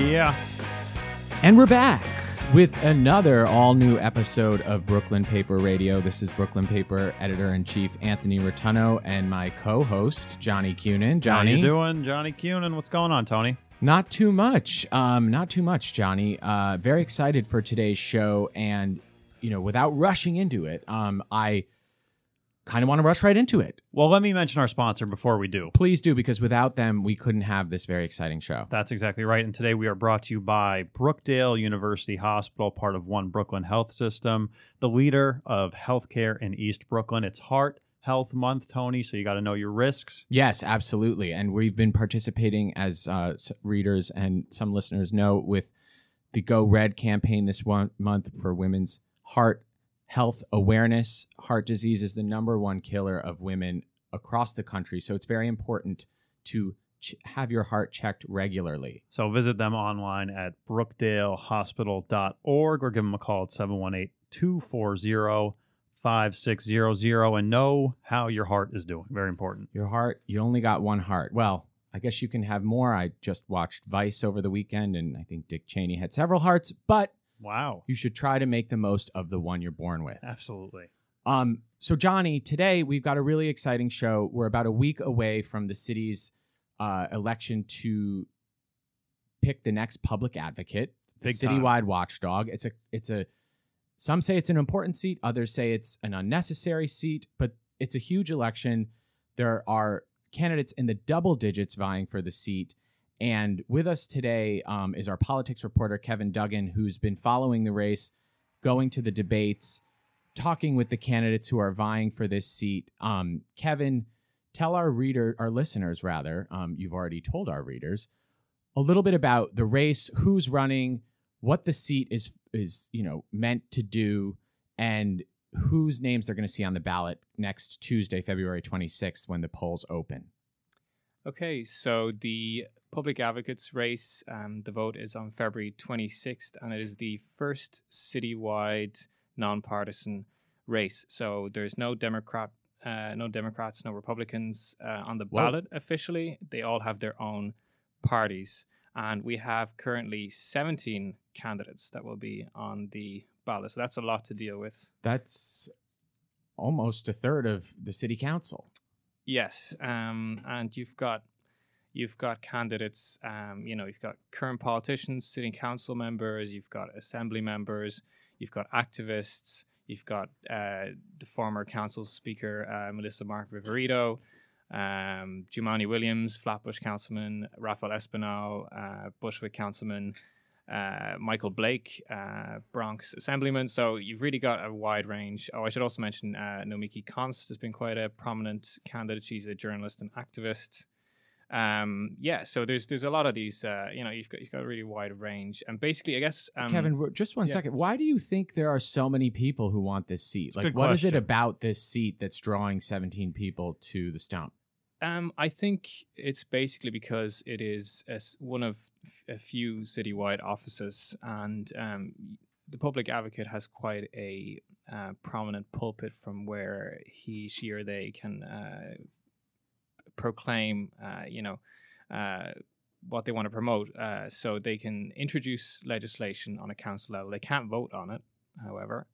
yeah. And we're back with another all-new episode of Brooklyn Paper Radio. This is Brooklyn Paper Editor-in-Chief Anthony Rotunno and my co-host, Johnny Kunin. Johnny. How you doing, Johnny Kunin? What's going on, Tony? Not too much. Johnny. Very excited for today's show. And, you know, without rushing into it, I kind of want to rush right into it. Well, let me mention our sponsor before we do. Please do, because without them, we couldn't have this very exciting show. That's exactly right. And today we are brought to you by Brookdale University Hospital, part of One Brooklyn Health System, the leader of healthcare in East Brooklyn. It's Heart Health Month, Tony, so you got to know your risks. Yes, absolutely. And we've been participating, as readers and some listeners know, with the Go Red campaign this month for women's heart health awareness. Heart disease is the number one killer of women across the country, so it's very important to have your heart checked regularly. So visit them online at brookdalehospital.org or give them a call at 718-240-5600 and know how your heart is doing. Very important. Your heart, you only got one heart. Well, I guess you can have more. I just watched Vice over the weekend, and I think Dick Cheney had several hearts, but wow. You should try to make the most of the one you're born with. Absolutely. So, Johnny, today we've got a really exciting show. We're about a week away from the city's election to pick the next public advocate, big the citywide time. Watchdog. It's a. Some say it's an important seat. Others say it's an unnecessary seat. But it's a huge election. There are candidates in the double digits vying for the seat. And with us today is our politics reporter, Kevin Duggan, who's been following the race, going to the debates, talking with the candidates who are vying for this seat. Kevin, tell our listeners, you've already told our readers, a little bit about the race, who's running, what the seat is meant to do, and whose names they're going to see on the ballot next Tuesday, February 26th, when the polls open. Okay, so the public advocates race, the vote is on February 26th, and it is the first citywide nonpartisan race. So there's no Democrats, no Republicans on the ballot officially. They all have their own parties. And we have currently 17 candidates that will be on the ballot. So that's a lot to deal with. That's almost a third of the city council. Yes, and you've got candidates. You've got current politicians, city council members. You've got assembly members. You've got activists. You've got the former council speaker Melissa Mark-Riverito, Jumaane Williams, Flatbush councilman Rafael Espinal, Bushwick councilman Michael Blake, Bronx assemblyman. So you've really got a wide range. Oh, I should also mention Nomiki Konst has been quite a prominent candidate. She's a journalist and activist. So there's a lot of these. You've got a really wide range. And basically, I guess Kevin, just one second. Why do you think there are so many people who want this seat? It's like, what question. Is it about this seat that's drawing 17 people to the stump? I think it's basically because it is one of a few citywide offices, and the public advocate has quite a prominent pulpit from where he, she, or they can proclaim, what they want to promote. So they can introduce legislation on a council level. They can't vote on it, however.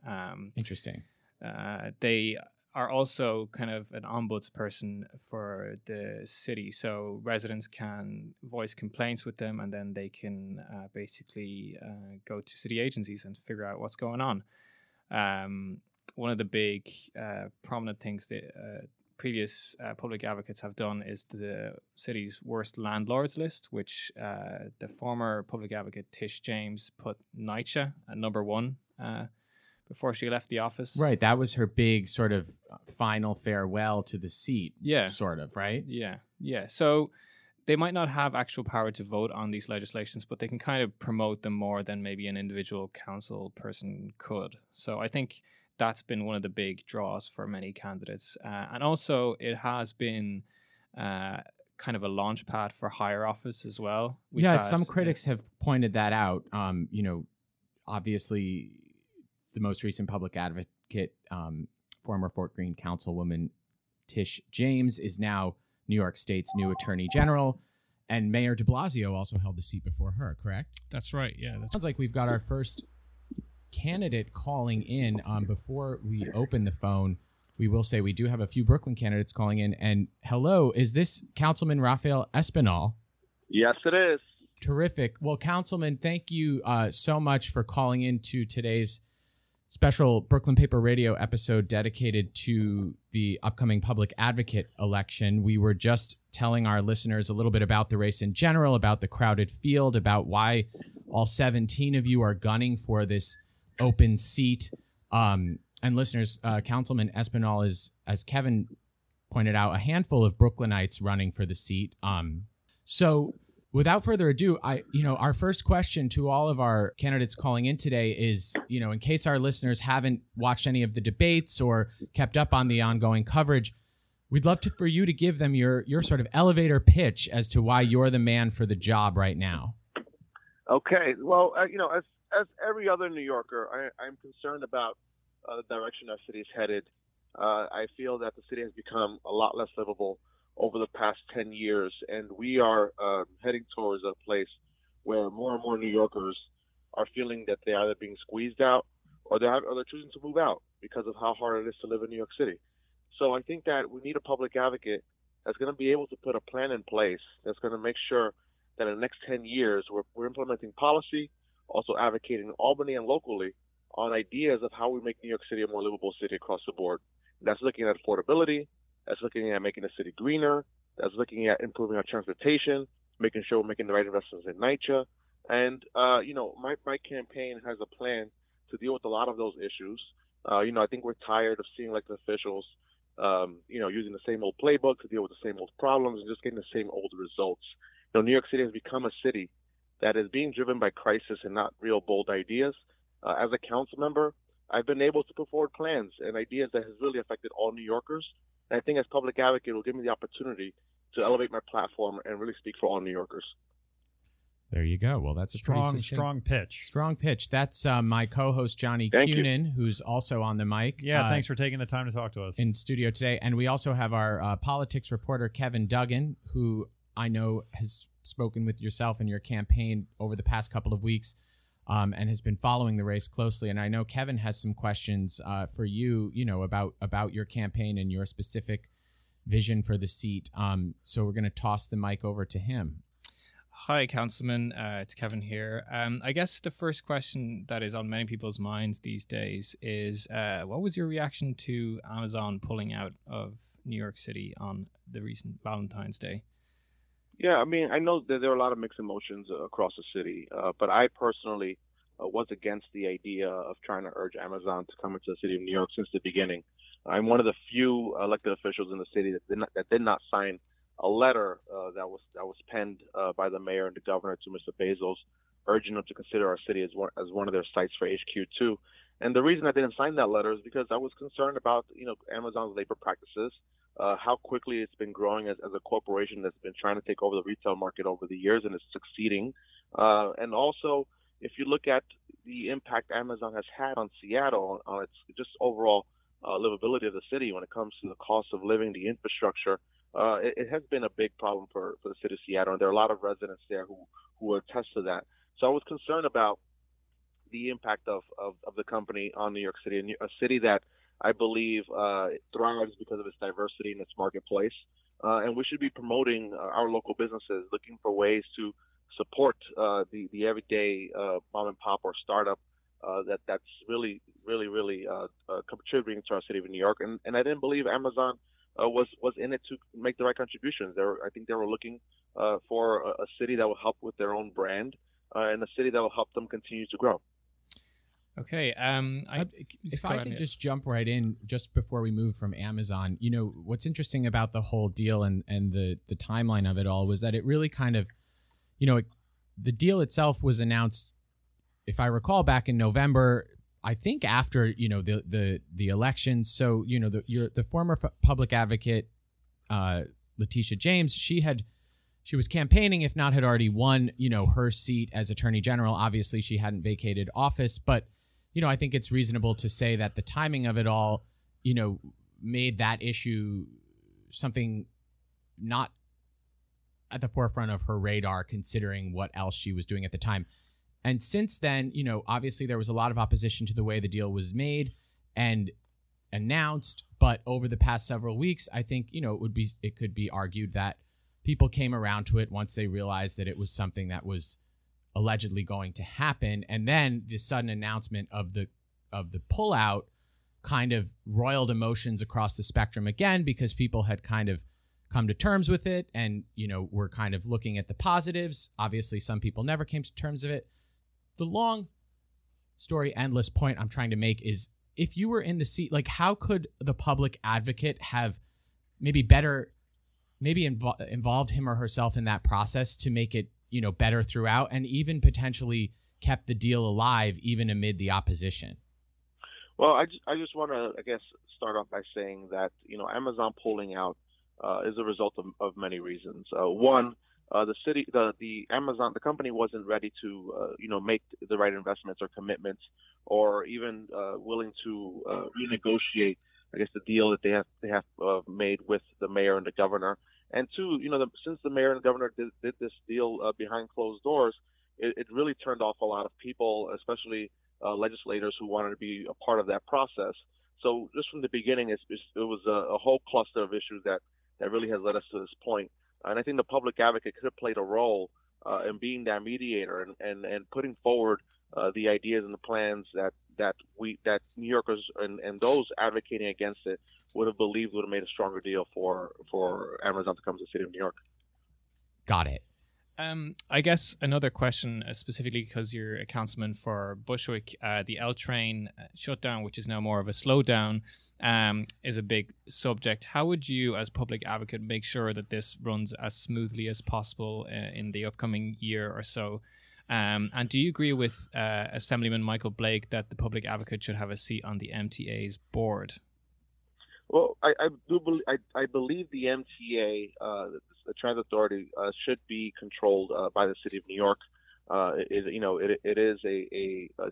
Interesting. They are also kind of an ombudsperson for the city. So residents can voice complaints with them, and then they can go to city agencies and figure out what's going on. One of the big prominent things that previous public advocates have done is the city's worst landlords list, which the former public advocate Tish James put NYCHA at number one before she left the office. Right, that was her big sort of final farewell to the seat, sort of, right? Yeah. So they might not have actual power to vote on these legislations, but they can kind of promote them more than maybe an individual council person could. So I think that's been one of the big draws for many candidates. And also it has been kind of a launch pad for higher office as well. Some critics have pointed that out. Obviously, the most recent public advocate, former Fort Greene councilwoman Tish James, is now New York State's new attorney general. And Mayor de Blasio also held the seat before her, correct? That's right, yeah. Sounds like we've got our first candidate calling in. Before we open the phone, we will say we do have a few Brooklyn candidates calling in. And hello, is this Councilman Rafael Espinal? Yes, it is. Terrific. Well, Councilman, thank you so much for calling in to today's special Brooklyn Paper Radio episode dedicated to the upcoming public advocate election. We were just telling our listeners a little bit about the race in general, about the crowded field, about why all 17 of you are gunning for this open seat. And listeners, Councilman Espinal is, as Kevin pointed out, a handful of Brooklynites running for the seat. So without further ado, our first question to all of our candidates calling in today is, in case our listeners haven't watched any of the debates or kept up on the ongoing coverage, we'd love for you to give them your sort of elevator pitch as to why you're the man for the job right now. Okay. Well, as every other New Yorker, I'm concerned about the direction our city is headed. I feel that the city has become a lot less livable over the past 10 years, and we are heading towards a place where more and more New Yorkers are feeling that they're either being squeezed out or they're choosing to move out because of how hard it is to live in New York City. So I think that we need a public advocate that's going to be able to put a plan in place that's going to make sure that in the next 10 years we're implementing policy, also advocating Albany and locally on ideas of how we make New York City a more livable city across the board. And that's looking at affordability, that's looking at making the city greener, that's looking at improving our transportation, making sure we're making the right investments in NYCHA. And, my campaign has a plan to deal with a lot of those issues. I think we're tired of seeing elected officials, using the same old playbook to deal with the same old problems and just getting the same old results. New York City has become a city that is being driven by crisis and not real bold ideas. As a council member, I've been able to put forward plans and ideas that has really affected all New Yorkers. And I think as public advocate, it will give me the opportunity to elevate my platform and really speak for all New Yorkers. There you go. Well, that's a strong pitch. Strong pitch. That's my co-host, Johnny Kunin, who's also on the mic. Yeah, thanks for taking the time to talk to us. In studio today. And we also have our politics reporter, Kevin Duggan, who I know has spoken with yourself and your campaign over the past couple of weeks and has been following the race closely. And I know Kevin has some questions for you, about your campaign and your specific vision for the seat. So we're going to toss the mic over to him. Hi, Councilman. It's Kevin here. I guess the first question that is on many people's minds these days is, what was your reaction to Amazon pulling out of New York City on the recent Valentine's Day? Yeah, I mean, I know that there are a lot of mixed emotions across the city, but I personally was against the idea of trying to urge Amazon to come into the city of New York since the beginning. I'm one of the few elected officials in the city that did not sign a letter that was penned by the mayor and the governor to Mr. Bezos, urging them to consider our city as one of their sites for HQ2. And the reason I didn't sign that letter is because I was concerned about Amazon's labor practices, how quickly it's been growing as a corporation that's been trying to take over the retail market over the years, and it's succeeding. And also, if you look at the impact Amazon has had on Seattle, on its just overall livability of the city when it comes to the cost of living, the infrastructure, it has been a big problem for the city of Seattle, and there are a lot of residents there who attest to that. So I was concerned about the impact of the company on New York City, and a city that I believe thrives because of its diversity and its marketplace. And we should be promoting our local businesses, looking for ways to support the everyday mom and pop or startup that's really, really, really contributing to our city of New York. And I didn't believe Amazon was in it to make the right contributions. I think they were looking for a city that will help with their own brand and a city that will help them continue to grow. Okay. If I can just jump right in just before we move from Amazon, what's interesting about the whole deal and the timeline of it all was that it really kind of, the deal itself was announced, if I recall, back in November, I think after, the election. So, the former public advocate, Letitia James, she was campaigning, if not had already won, her seat as attorney general. Obviously, she hadn't vacated office, but I think it's reasonable to say that the timing of it all, made that issue something not at the forefront of her radar, considering what else she was doing at the time. And since then, you know, obviously there was a lot of opposition to the way the deal was made and announced. But over the past several weeks, I think, you know, it could be argued that people came around to it once they realized that it was something that was allegedly going to happen. And then the sudden announcement of the pullout kind of roiled emotions across the spectrum again, because people had kind of come to terms with it and, you know, we're kind of looking at the positives. Obviously, some people never came to terms with it. The long story, endless point I'm trying to make is, if you were in the seat, like, how could the public advocate have involved him or herself in that process to make it, you know, better throughout, and even potentially kept the deal alive even amid the opposition? Well, I just want to, I guess, start off by saying that, you know, Amazon pulling out is a result of many reasons. One, the city, the Amazon, the company wasn't ready to, you know, make the right investments or commitments, or even willing to renegotiate, I guess, the deal that they have made with the mayor and the governor. And two, you know, since the mayor and the governor did this deal behind closed doors, it really turned off a lot of people, especially legislators who wanted to be a part of that process. So just from the beginning, it was a whole cluster of issues that really has led us to this point. And I think the public advocate could have played a role in being that mediator and putting forward the ideas and the plans that New Yorkers and those advocating against it would have believed would have made a stronger deal for Amazon to come to the city of New York. Got it. I guess another question, specifically because you're a councilman for Bushwick, the L train shutdown, which is now more of a slowdown, is a big subject. How would you, as public advocate, make sure that this runs as smoothly as possible in the upcoming year or so? And do you agree with Assemblyman Michael Blake that the public advocate should have a seat on the MTA's board? Well, I believe the MTA, the Transit Authority, should be controlled by the City of New York. It is a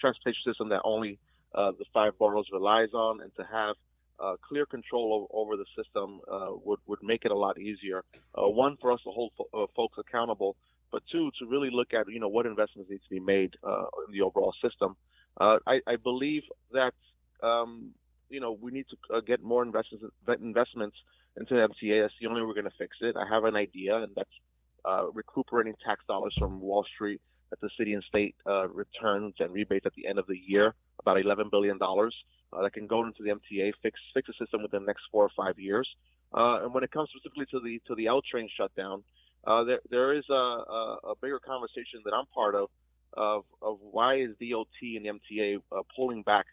transportation system that only the five boroughs relies on, and to have clear control over the system would make it a lot easier. One, for us to hold folks accountable, but two, to really look at, you know, what investments need to be made in the overall system. I believe that. You know, we need to get more investments into the MTA. That's the only way we're going to fix it. I have an idea, and that's recuperating tax dollars from Wall Street that the city and state returns and rebates at the end of the year, about $11 billion that can go into the MTA, fix the system within the next 4 or 5 years. And when it comes specifically to the L train shutdown, there is a bigger conversation that I'm part of why is DOT and the MTA pulling back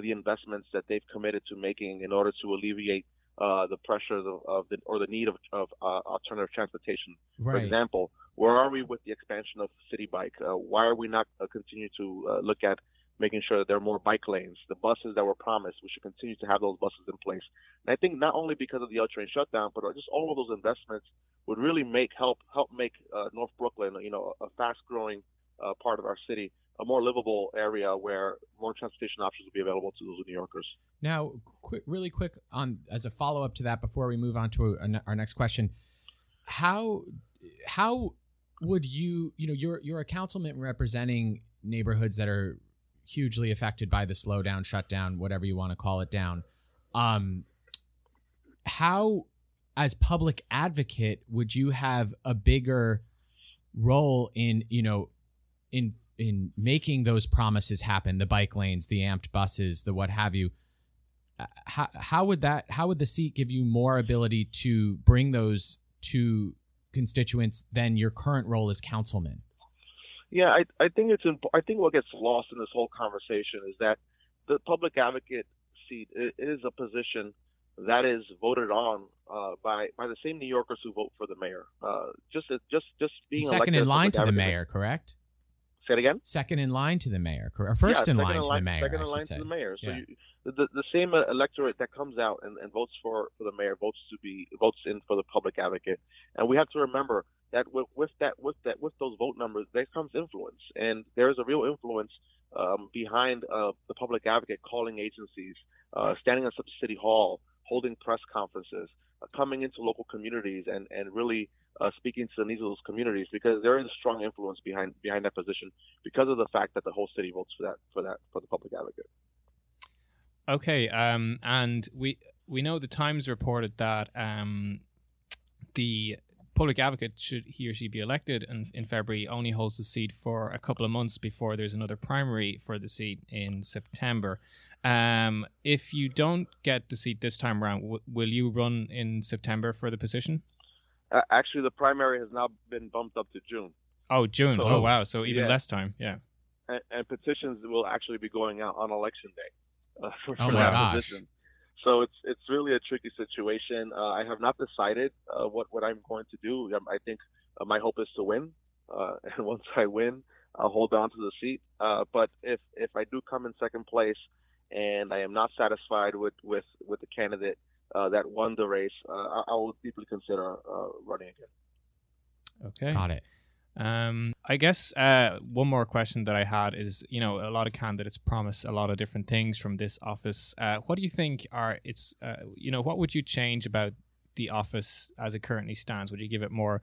the investments that they've committed to making in order to alleviate the pressure of the need of alternative transportation. Right. For example, where are we with the expansion of City Bike? Why are we not continue to look at making sure that there are more bike lanes? The buses that were promised, we should continue to have those buses in place. And I think not only because of the L-Train shutdown, but just all of those investments would really help make North Brooklyn, you know, a fast-growing part of our city, a more livable area where more transportation options will be available to those New Yorkers. Now, really quick, on as a follow-up to that, before we move on to our next question, how would you know, you're a councilman representing neighborhoods that are hugely affected by the slowdown, shutdown, whatever you want to call it, down. How, as public advocate, would you have a bigger role in, you know, in making those promises happen, the bike lanes, the amped buses, the what have you? How would the seat give you more ability to bring those to constituents than your current role as councilman? Yeah, I think what gets lost in this whole conversation is that the public advocate seat is a position that is voted on by the same New Yorkers who vote for the mayor. Just being second in line to the mayor, correct? Say it again? Second in line to the mayor, or first in line to the mayor. Second in line to the mayor. So yeah. The same electorate that comes out and votes for the mayor votes in for the public advocate. And we have to remember that with those vote numbers, there comes influence, and there is a real influence behind the public advocate calling agencies, standing at City Hall, holding press conferences, coming into local communities and really speaking to the needs of those communities, because there is a strong influence behind that position because of the fact that the whole city votes for the public advocate. Okay, and we know the Times reported that the public advocate, should he or she be elected in February, only holds the seat for a couple of months before there's another primary for the seat in September. If you don't get the seat this time around, will you run in September for the position? Actually, the primary has now been bumped up to June. Oh, June. So, oh, wow. So even less time. Yeah. And petitions will actually be going out on Election Day for that position. So it's really a tricky situation. I have not decided what I'm going to do. I think my hope is to win. And once I win, I'll hold on to the seat. But if I do come in second place and I am not satisfied with the candidate that won the race, I will deeply consider running again. Okay. Got it. I guess one more question that I had is, you know, a lot of candidates promise a lot of different things from this office. What do you think what would you change about the office as it currently stands? Would you give it more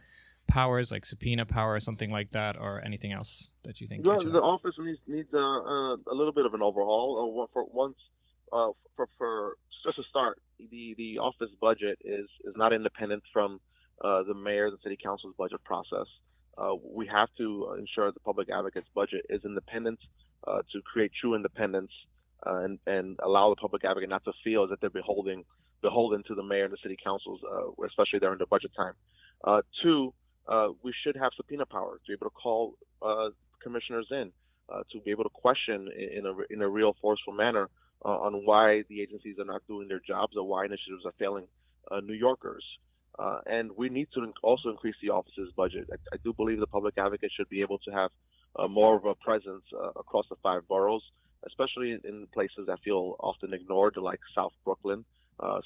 powers, like subpoena power or something like that, or anything else that you think? Well, the office needs a little bit of an overhaul. For just to start, the office budget is not independent from the mayor and city council's budget process. We have to ensure the public advocate's budget is independent to create true independence and allow the public advocate not to feel that they're beholden to the mayor and the city councils, especially during the budget time. Two, we should have subpoena power to be able to call commissioners in, to be able to question in a real forceful manner on why the agencies are not doing their jobs or why initiatives are failing New Yorkers. And we need to also increase the office's budget. I do believe the public advocate should be able to have more of a presence across the five boroughs, especially in places that feel often ignored, like South Brooklyn.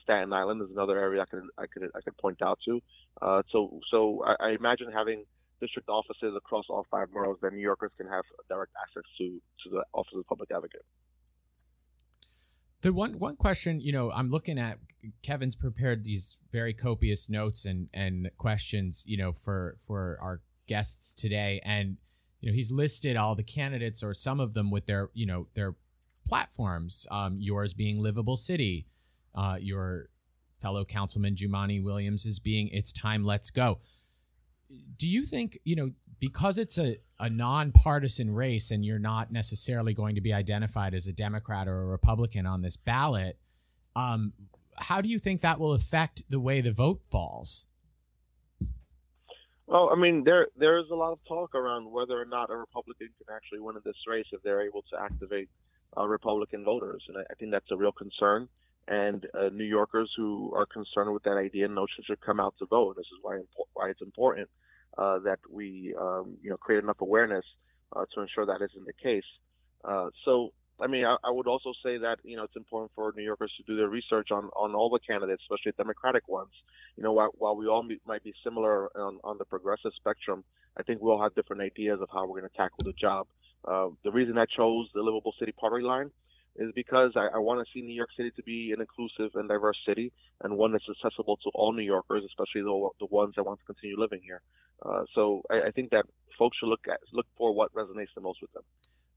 Staten Island is another area I could point out to. So I imagine having district offices across all five boroughs that New Yorkers can have direct access to the office of the public advocate. The one question, you know, I'm looking at, Kevin's prepared these very copious notes and questions, you know, for our guests today. And, you know, he's listed all the candidates or some of them with their, you know, their platforms, yours being Livable City, your fellow councilman Jumaane Williams is being It's Time, Let's Go. Do you think, you know, because it's a nonpartisan race and you're not necessarily going to be identified as a Democrat or a Republican on this ballot, how do you think that will affect the way the vote falls? Well, I mean, there is a lot of talk around whether or not a Republican can actually win in this race if they're able to activate Republican voters. And I think that's a real concern. And New Yorkers who are concerned with that idea and notion should come out to vote. And this is why it's important that we create enough awareness to ensure that isn't the case. So, I mean, I would also say that, you know, it's important for New Yorkers to do their research on all the candidates, especially Democratic ones. You know, while we all might be similar on the progressive spectrum, I think we all have different ideas of how we're going to tackle the job. The reason I chose the Livable City party line is because I want to see New York City to be an inclusive and diverse city, and one that's accessible to all New Yorkers, especially the ones that want to continue living here. So I think that folks should look for what resonates the most with them.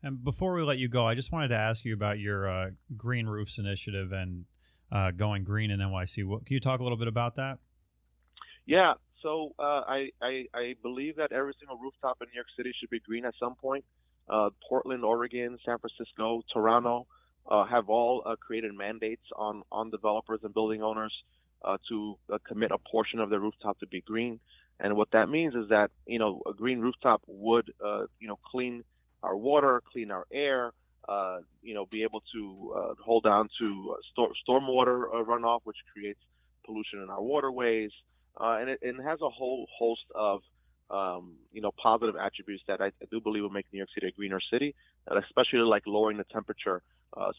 And before we let you go, I just wanted to ask you about your Green Roofs initiative and going green in NYC. Can you talk a little bit about that? Yeah. So I believe that every single rooftop in New York City should be green at some point. Portland, Oregon, San Francisco, Toronto, have all created mandates on developers and building owners to commit a portion of their rooftop to be green. And what that means is that, you know, a green rooftop would, clean our water, clean our air, be able to hold down to stormwater runoff, which creates pollution in our waterways. And it has a whole host of positive attributes that I do believe will make New York City a greener city, and especially like lowering the temperature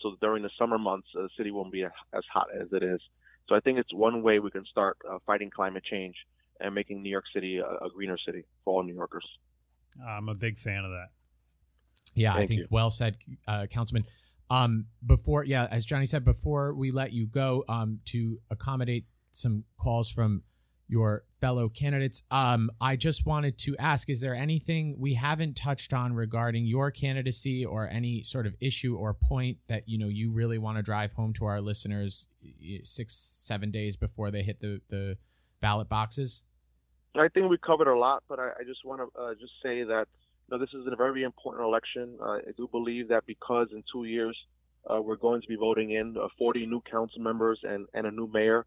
so during the summer months, the city won't be as hot as it is. So I think it's one way we can start fighting climate change and making New York City a greener city for all New Yorkers. I'm a big fan of that. Yeah, I think you. Well said, Councilman. As Johnny said, before we let you go, to accommodate some calls from your fellow candidates, I just wanted to ask, is there anything we haven't touched on regarding your candidacy or any sort of issue or point that, you know, you really want to drive home to our listeners 6-7 days before they hit the ballot boxes? I think we covered a lot, but I just want to just say that, you know, this is a very important election. I do believe that because in 2 years we're going to be voting in 40 new council members and a new mayor.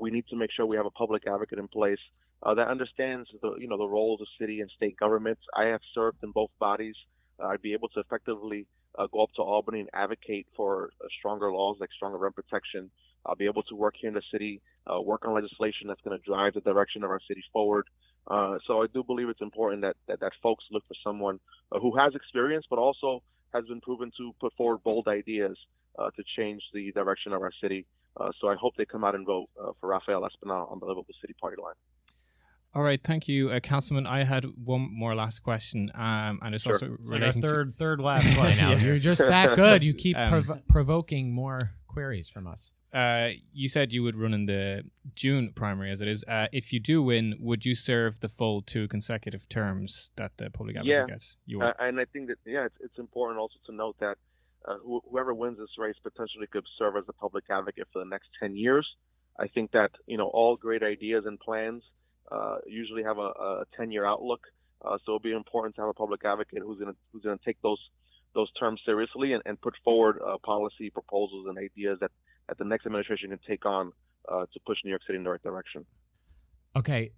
We need to make sure we have a public advocate in place that understands the role of the city and state governments. I have served in both bodies. I'd be able to effectively go up to Albany and advocate for stronger laws, like stronger rent protection. I'll be able to work here in the city, work on legislation that's going to drive the direction of our city forward. So I do believe it's important that folks look for someone who has experience, but also has been proven to put forward bold ideas to change the direction of our city. So I hope they come out and vote for Rafael Espinal on the Liverpool City Party line. All right, thank you, Councilman. I had one more last question, and it's also relating to... third last one now. You're just that good. You keep provoking more queries from us. You said you would run in the June primary, as it is. If you do win, would you serve the full 2 consecutive terms that the public advocate gets? And I think that, it's important also to note that whoever wins this race potentially could serve as a public advocate for the next 10 years. I think that, all great ideas and plans usually have a 10-year outlook. So it'll be important to have a public advocate who's going to take those terms seriously and put forward policy proposals and ideas that the next administration can take on to push New York City in the right direction. Okay.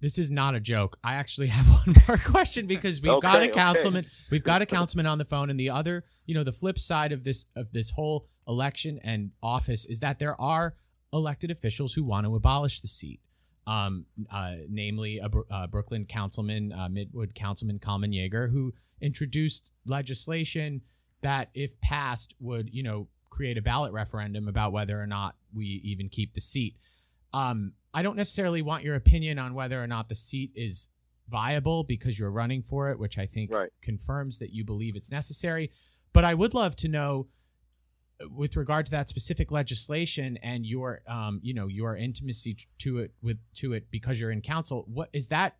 This is not a joke. I actually have one more question because we've got a councilman on the phone, and the other, the flip side of this whole election and office is that there are elected officials who want to abolish the seat. Namely a Brooklyn councilman, Midwood Councilman Kalman Yeager, who introduced legislation that, if passed, would, create a ballot referendum about whether or not we even keep the seat. I don't necessarily want your opinion on whether or not the seat is viable because you're running for it, which I think confirms that you believe it's necessary. But I would love to know, with regard to that specific legislation and your, your intimacy to it because you're in council, what is that?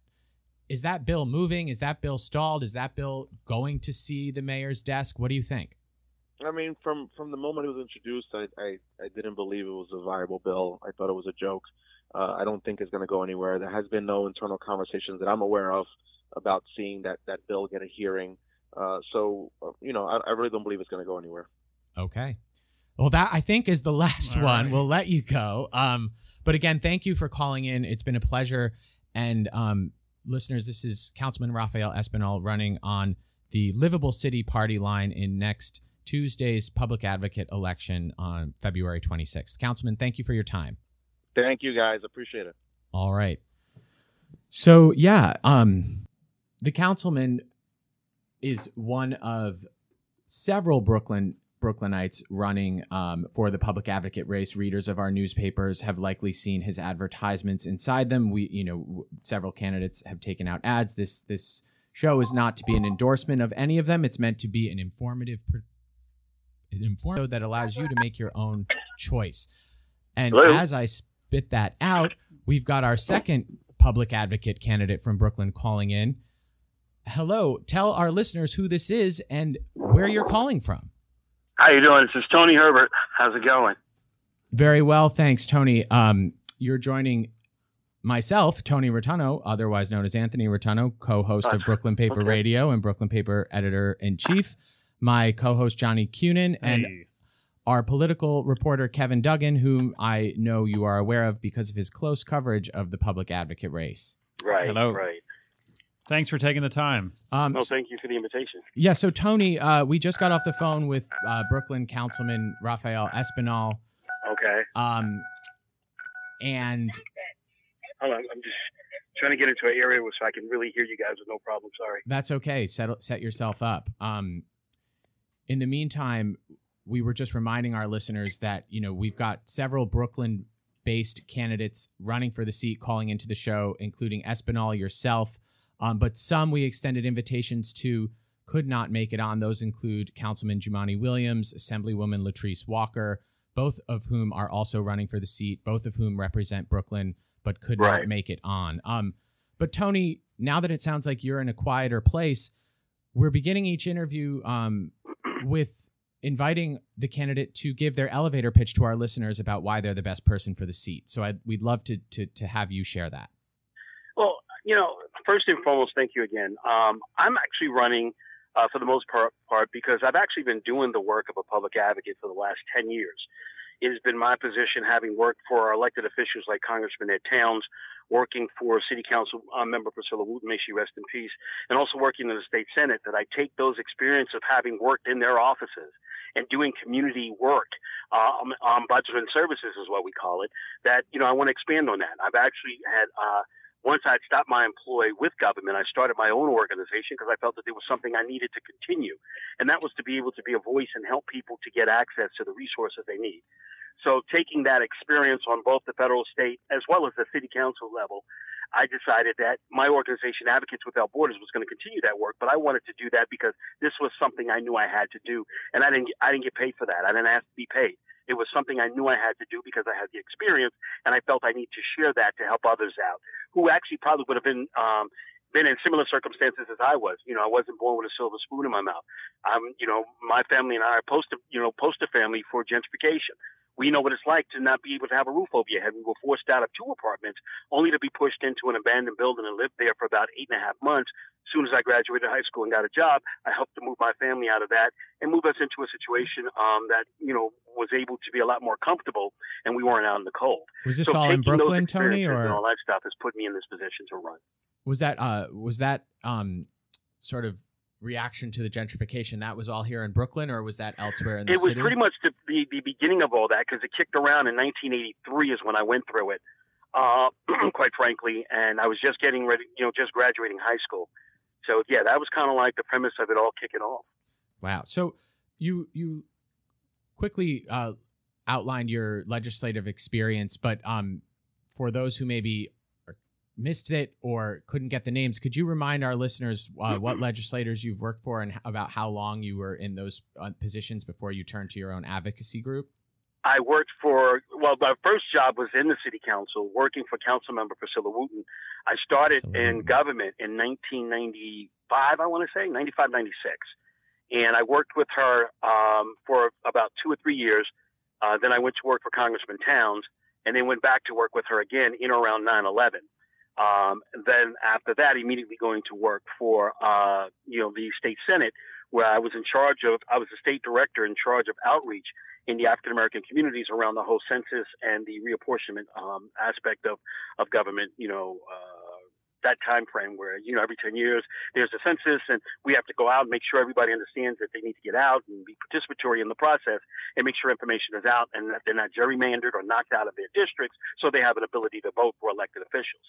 Is that bill moving? Is that bill stalled? Is that bill going to see the mayor's desk? What do you think? I mean, from the moment it was introduced, I didn't believe it was a viable bill. I thought it was a joke. I don't think it's going to go anywhere. There has been no internal conversations that I'm aware of about seeing that bill get a hearing. I really don't believe it's going to go anywhere. Okay. Well, that, I think, is the last one. We'll let you go. But again, thank you for calling in. It's been a pleasure. And listeners, this is Councilman Rafael Espinal running on the Livable City Party line in next Tuesday's public advocate election on February 26th. Councilman, thank you for your time. Thank you, guys. Appreciate it. All right. So, the councilman is one of several Brooklynites running for the public advocate race. Readers of our newspapers have likely seen his advertisements inside them. We, several candidates have taken out ads. This show is not to be an endorsement of any of them. It's meant to be an informative that allows you to make your own choice. And hello? As I spit that out, we've got our second public advocate candidate from Brooklyn calling in. Hello, tell our listeners who this is and where you're calling from. How you doing? This is Tony Herbert. How's it going? Very well, thanks, Tony. You're joining myself, Tony Rotunno, otherwise known as Anthony Rotunno, co-host of Brooklyn Paper Radio and Brooklyn Paper Editor-in-Chief, my co-host Johnny Kunin, and our political reporter Kevin Duggan, whom I know you are aware of because of his close coverage of the public advocate race. Right, hello. Right. Thanks for taking the time. Thank you for the invitation. Yeah, so Tony, we just got off the phone with Brooklyn Councilman Rafael Espinal. Okay. And hold on, I'm just trying to get into an area so I can really hear you guys with no problem. Sorry. That's okay. Set yourself up. In the meantime, we were just reminding our listeners that we've got several Brooklyn-based candidates running for the seat, calling into the show, including Espinal, yourself. But some we extended invitations to could not make it on. Those include Councilman Jumaane Williams, Assemblywoman Latrice Walker, both of whom are also running for the seat, both of whom represent Brooklyn, but could not make it on. But Tony, now that it sounds like you're in a quieter place, we're beginning each interview with inviting the candidate to give their elevator pitch to our listeners about why they're the best person for the seat. So we'd love to have you share that. Well, you know, first and foremost, thank you again. I'm actually running for the most part because I've actually been doing the work of a public advocate for the last 10 years. It has been my position, having worked for elected officials like Congressman Ed Towns, working for City Council member Priscilla Wooten, may she rest in peace, and also working in the State Senate, that I take those experience of having worked in their offices and doing community work, ombudsman services is what we call it, that, you know, I want to expand on that. I've actually had, once I stopped my employ with government, I started my own organization because I felt that there was something I needed to continue, and that was to be able to be a voice and help people to get access to the resources they need. So taking that experience on both the federal, state, as well as the city council level, I decided that my organization, Advocates Without Borders, was going to continue that work. But I wanted to do that because this was something I knew I had to do, and I didn't get paid for that. I didn't ask to be paid. It was something I knew I had to do because I had the experience, and I felt I need to share that to help others out who actually probably would have been in similar circumstances as I was. You know, I wasn't born with a silver spoon in my mouth. You know, my family and I are poster family for gentrification. We know what it's like to not be able to have a roof over your head. We were forced out of two apartments only to be pushed into an abandoned building and lived there for about 8.5 months. As soon as I graduated high school and got a job, I helped to move my family out of that and move us into a situation that, you know, was able to be a lot more comfortable, and we weren't out in the cold. Was this all in Brooklyn, Tony, or? And all that stuff has put me in this position to run. Was that sort of reaction to the gentrification, that was all here in Brooklyn, or was that elsewhere in the city? It was pretty much the beginning of all that, because it kicked around in 1983 is when I went through it, quite frankly, and I was just getting ready, you know, just graduating high school. So, yeah, that was kind of like the premise of it all kicking off. Wow. So you quickly outlined your legislative experience, but for those who maybe missed it or couldn't get the names, could you remind our listeners what legislators you've worked for and about how long you were in those positions before you turned to your own advocacy group? I worked for, my first job was in the city council, working for Councilmember Priscilla Wooten. I started in government in 1995, 95, 96. And I worked with her for about 2 or 3 years. Then I went to work for Congressman Towns and then went back to work with her again in around 9/11. Then after that, immediately going to work for, the state Senate, where I was the state director in charge of outreach in the African-American communities around the whole census and the reapportionment, aspect of government, that time frame where, every 10 years there's a census and we have to go out and make sure everybody understands that they need to get out and be participatory in the process and make sure information is out and that they're not gerrymandered or knocked out of their districts so they have an ability to vote for elected officials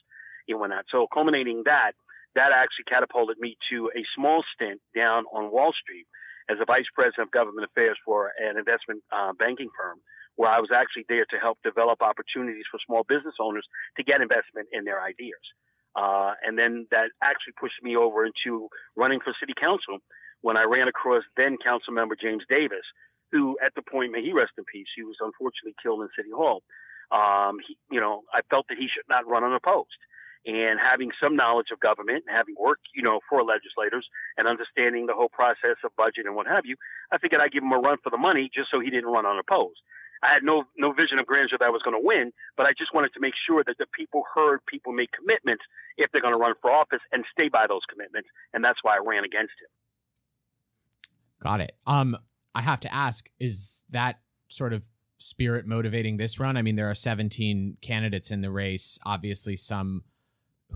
and whatnot. So culminating that actually catapulted me to a small stint down on Wall Street as a vice president of government affairs for an investment banking firm, where I was actually there to help develop opportunities for small business owners to get investment in their ideas. And then that actually pushed me over into running for city council when I ran across then council member James Davis, who at the point, may he rest in peace, he was unfortunately killed in City Hall. I felt that he should not run unopposed. And having some knowledge of government and having worked, for legislators and understanding the whole process of budget and what have you, I figured I'd give him a run for the money just so he didn't run unopposed. I had no vision of grandeur that I was going to win, but I just wanted to make sure that the people heard people make commitments if they're going to run for office and stay by those commitments. And that's why I ran against him. Got it. I have to ask, is that sort of spirit motivating this run? I mean, there are 17 candidates in the race, obviously some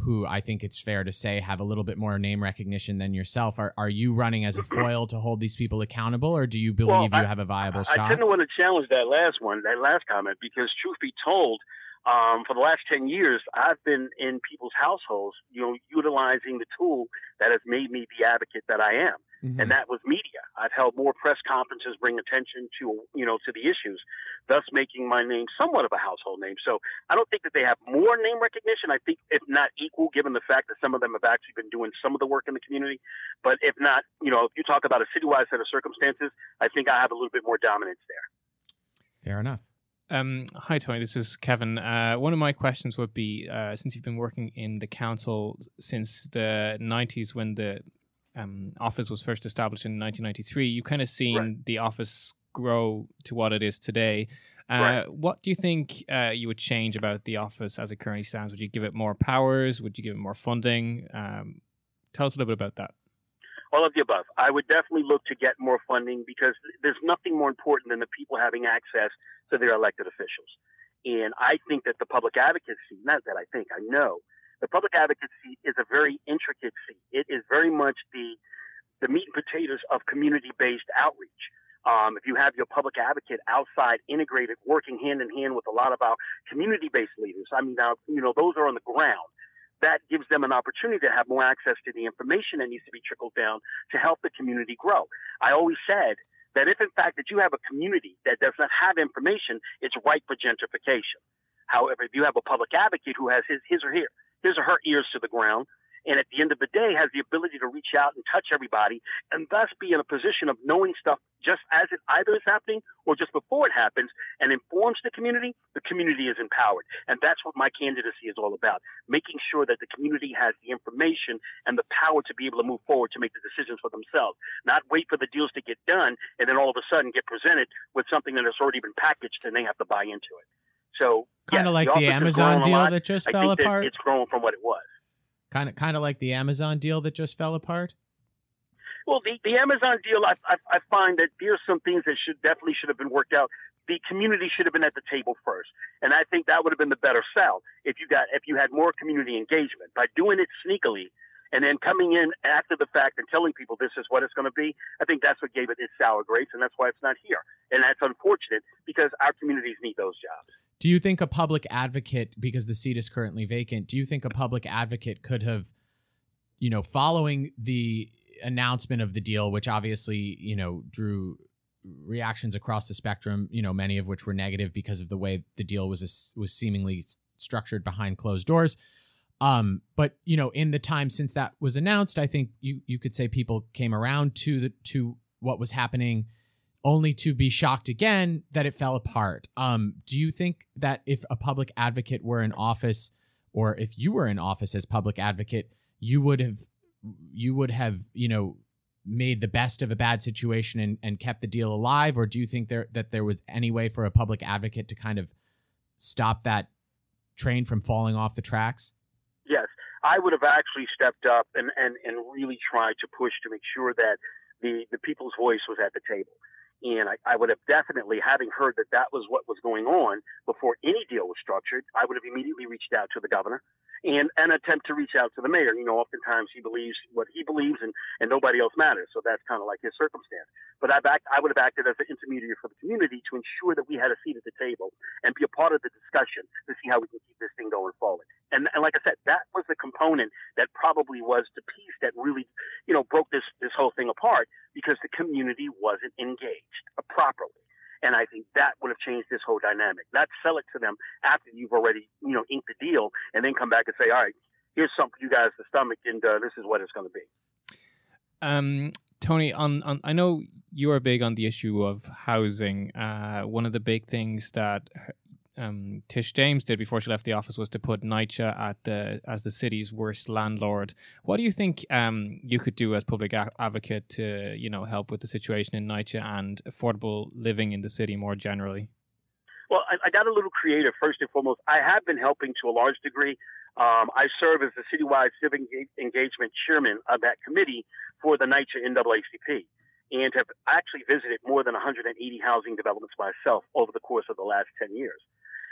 who I think it's fair to say have a little bit more name recognition than yourself. Are you running as a foil to hold these people accountable, or do you believe you have a viable shot? I didn't want to challenge that last comment, because truth be told, for the last 10 years, I've been in people's households, utilizing the tool that has made me the advocate that I am. Mm-hmm. And that was media. I've held more press conferences, bring attention to, you know, to the issues, thus making my name somewhat of a household name. So I don't think that they have more name recognition. I think if not equal, given the fact that some of them have actually been doing some of the work in the community. But if not, you know, if you talk about a citywide set of circumstances, I think I have a little bit more dominance there. Fair enough. Hi, Tony. This is Kevin. One of my questions would be, since you've been working in the council since the 90s when the office was first established in 1993, you've kind of seen the office grow to what it is today. What do you think you would change about the office as it currently stands? Would you give it more powers? Would you give it more funding? Tell us a little bit about that. All of the above. I would definitely look to get more funding because there's nothing more important than the people having access to their elected officials. And I think that the public advocacy, not that I think, I know, the public advocacy is a very intricate seat. It is very much the meat and potatoes of community-based outreach. If you have your public advocate outside, integrated, working hand-in-hand with a lot of our community-based leaders, I mean, now, you know, those are on the ground. That gives them an opportunity to have more access to the information that needs to be trickled down to help the community grow. I always said that if, in fact, that you have a community that does not have information, it's ripe for gentrification. However, if you have a public advocate who has his or her ears to the ground, and at the end of the day has the ability to reach out and touch everybody and thus be in a position of knowing stuff just as it either is happening or just before it happens and informs the community is empowered. And that's what my candidacy is all about, making sure that the community has the information and the power to be able to move forward to make the decisions for themselves, not wait for the deals to get done and then all of a sudden get presented with something that has already been packaged and they have to buy into it. So kind of like the Amazon deal that just fell apart. It's grown from what it was. Kind of like the Amazon deal that just fell apart. Well, the Amazon deal, I find that there's some things that should have been worked out. The community should have been at the table first, and I think that would have been the better sell if you had more community engagement. By doing it sneakily and then coming in after the fact and telling people this is what it's going to be, I think that's what gave it its sour grapes, and that's why it's not here. And that's unfortunate because our communities need those jobs. Do you think a public advocate, because the seat is currently vacant, do you think a public advocate could have, you know, following the announcement of the deal, which obviously, you know, drew reactions across the spectrum, you know, many of which were negative because of the way the deal was seemingly structured behind closed doors. But, you know, in the time since that was announced, I think you could say people came around to what was happening, only to be shocked again that it fell apart. Do you think that if a public advocate were in office, or if you were in office as public advocate, you would have, you know, made the best of a bad situation and kept the deal alive? Or do you think that there was any way for a public advocate to kind of stop that train from falling off the tracks? Yes, I would have actually stepped up and really tried to push to make sure that the people's voice was at the table. And I would have definitely, having heard that was what was going on before any deal was structured, I would have immediately reached out to the governor and attempt to reach out to the mayor. You know, oftentimes he believes what he believes and nobody else matters. So that's kind of like his circumstance. But I would have acted as an intermediary for the community to ensure that we had a seat at the table and be a part of the discussion to see how we can keep this thing going forward. And like I said, that was the component that probably was the piece that really, you know, broke this whole thing apart because the community wasn't engaged properly. And I think that would have changed this whole dynamic. Not sell it to them after you've already, you know, inked the deal and then come back and say, all right, here's something you guys to stomach and this is what it's going to be. Tony, on I know you are big on the issue of housing. One of the big things that Tish James did before she left the office was to put NYCHA as the city's worst landlord. What do you think you could do as public advocate to, you know, help with the situation in NYCHA and affordable living in the city more generally? Well, I got a little creative. First and foremost, I have been helping to a large degree. I serve as the citywide civic engagement chairman of that committee for the NYCHA NAACP, and have actually visited more than 180 housing developments myself over the course of the last 10 years.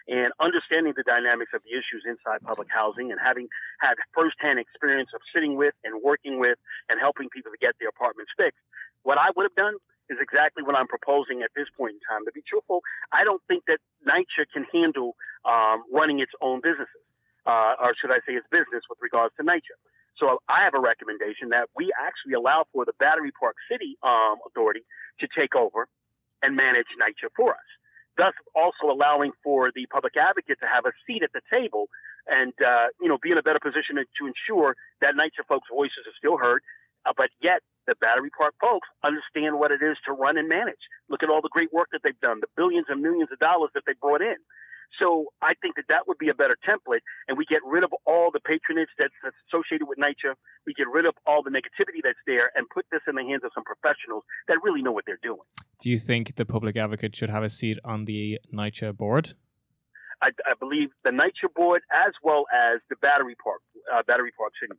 And understanding the dynamics of the issues inside public housing and having had firsthand experience of sitting with and working with and helping people to get their apartments fixed, what I would have done is exactly what I'm proposing at this point in time. To be truthful, I don't think that NYCHA can handle running its own businesses, or should I say its business with regards to NYCHA. So I have a recommendation that we actually allow for the Battery Park City Authority to take over and manage NYCHA for us, thus also allowing for the public advocate to have a seat at the table and, be in a better position to ensure that NYCHA folks' voices are still heard, but yet the Battery Park folks understand what it is to run and manage. Look at all the great work that they've done, the billions and millions of dollars that they brought in. So I think that would be a better template, and we get rid of all the patronage that's associated with NYCHA. We get rid of all the negativity that's there and put this in the hands of some professionals that really know what they're doing. Do you think the public advocate should have a seat on the NYCHA board? I believe the NYCHA board as well as the Battery Park City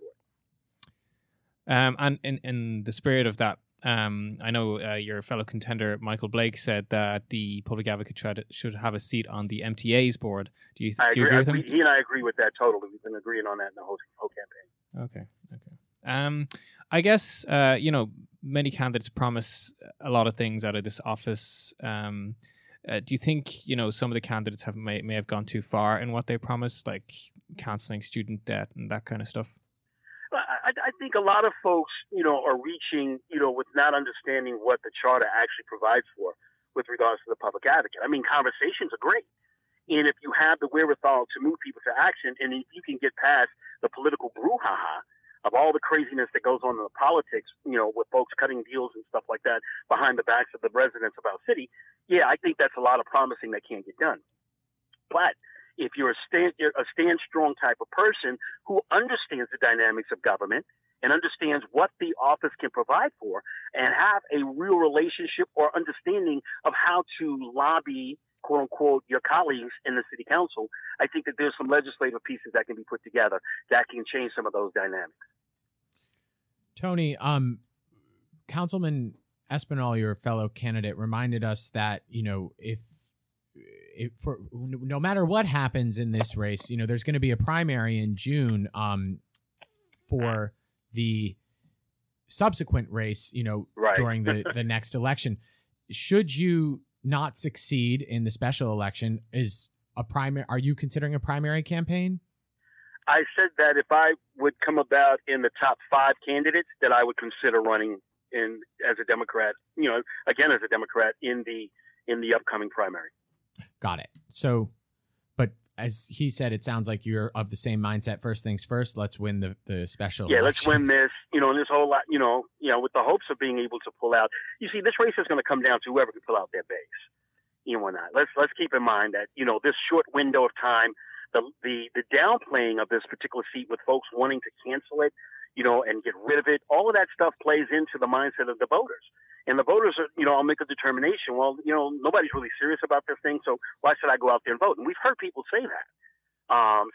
board. And in the spirit of that, I know your fellow contender Michael Blake said that the public advocate should have a seat on the MTA's board. Do you agree with him? He and I agree with that totally. We've been agreeing on that in the whole campaign. Okay. I guess many candidates promise a lot of things out of this office. Do you think some of the candidates may have gone too far in what they promised, like canceling student debt and that kind of stuff? I think a lot of folks, are reaching, with not understanding what the charter actually provides for with regards to the public advocate. I mean, conversations are great. And if you have the wherewithal to move people to action, and if you can get past the political brouhaha of all the craziness that goes on in the politics, with folks cutting deals and stuff like that behind the backs of the residents of our city, I think that's a lot of promising that can't get done. But if you're a stand strong type of person who understands the dynamics of government and understands what the office can provide for and have a real relationship or understanding of how to lobby, quote unquote, your colleagues in the city council, I think that there's some legislative pieces that can be put together that can change some of those dynamics. Tony, Councilman Espinal, your fellow candidate, reminded us that, if no matter what happens in this race, there's going to be a primary in June for the subsequent race, right, during the next election. Should you not succeed in the special election, are you considering a primary campaign? I said that if I would come about in the top 5 candidates, that I would consider running in as a Democrat, as a Democrat in the upcoming primary. Got it. So, but as he said, it sounds like you're of the same mindset. First things first, let's win the special. Yeah, election. Let's win this, and this whole lot, with the hopes of being able to pull out. You see, this race is going to come down to whoever can pull out their base. Or not. Let's keep in mind that, this short window of time, the downplaying of this particular seat with folks wanting to cancel it, and get rid of it, all of that stuff plays into the mindset of the voters. And the voters are, I'll make a determination. Well, nobody's really serious about this thing, so why should I go out there and vote? And we've heard people say that.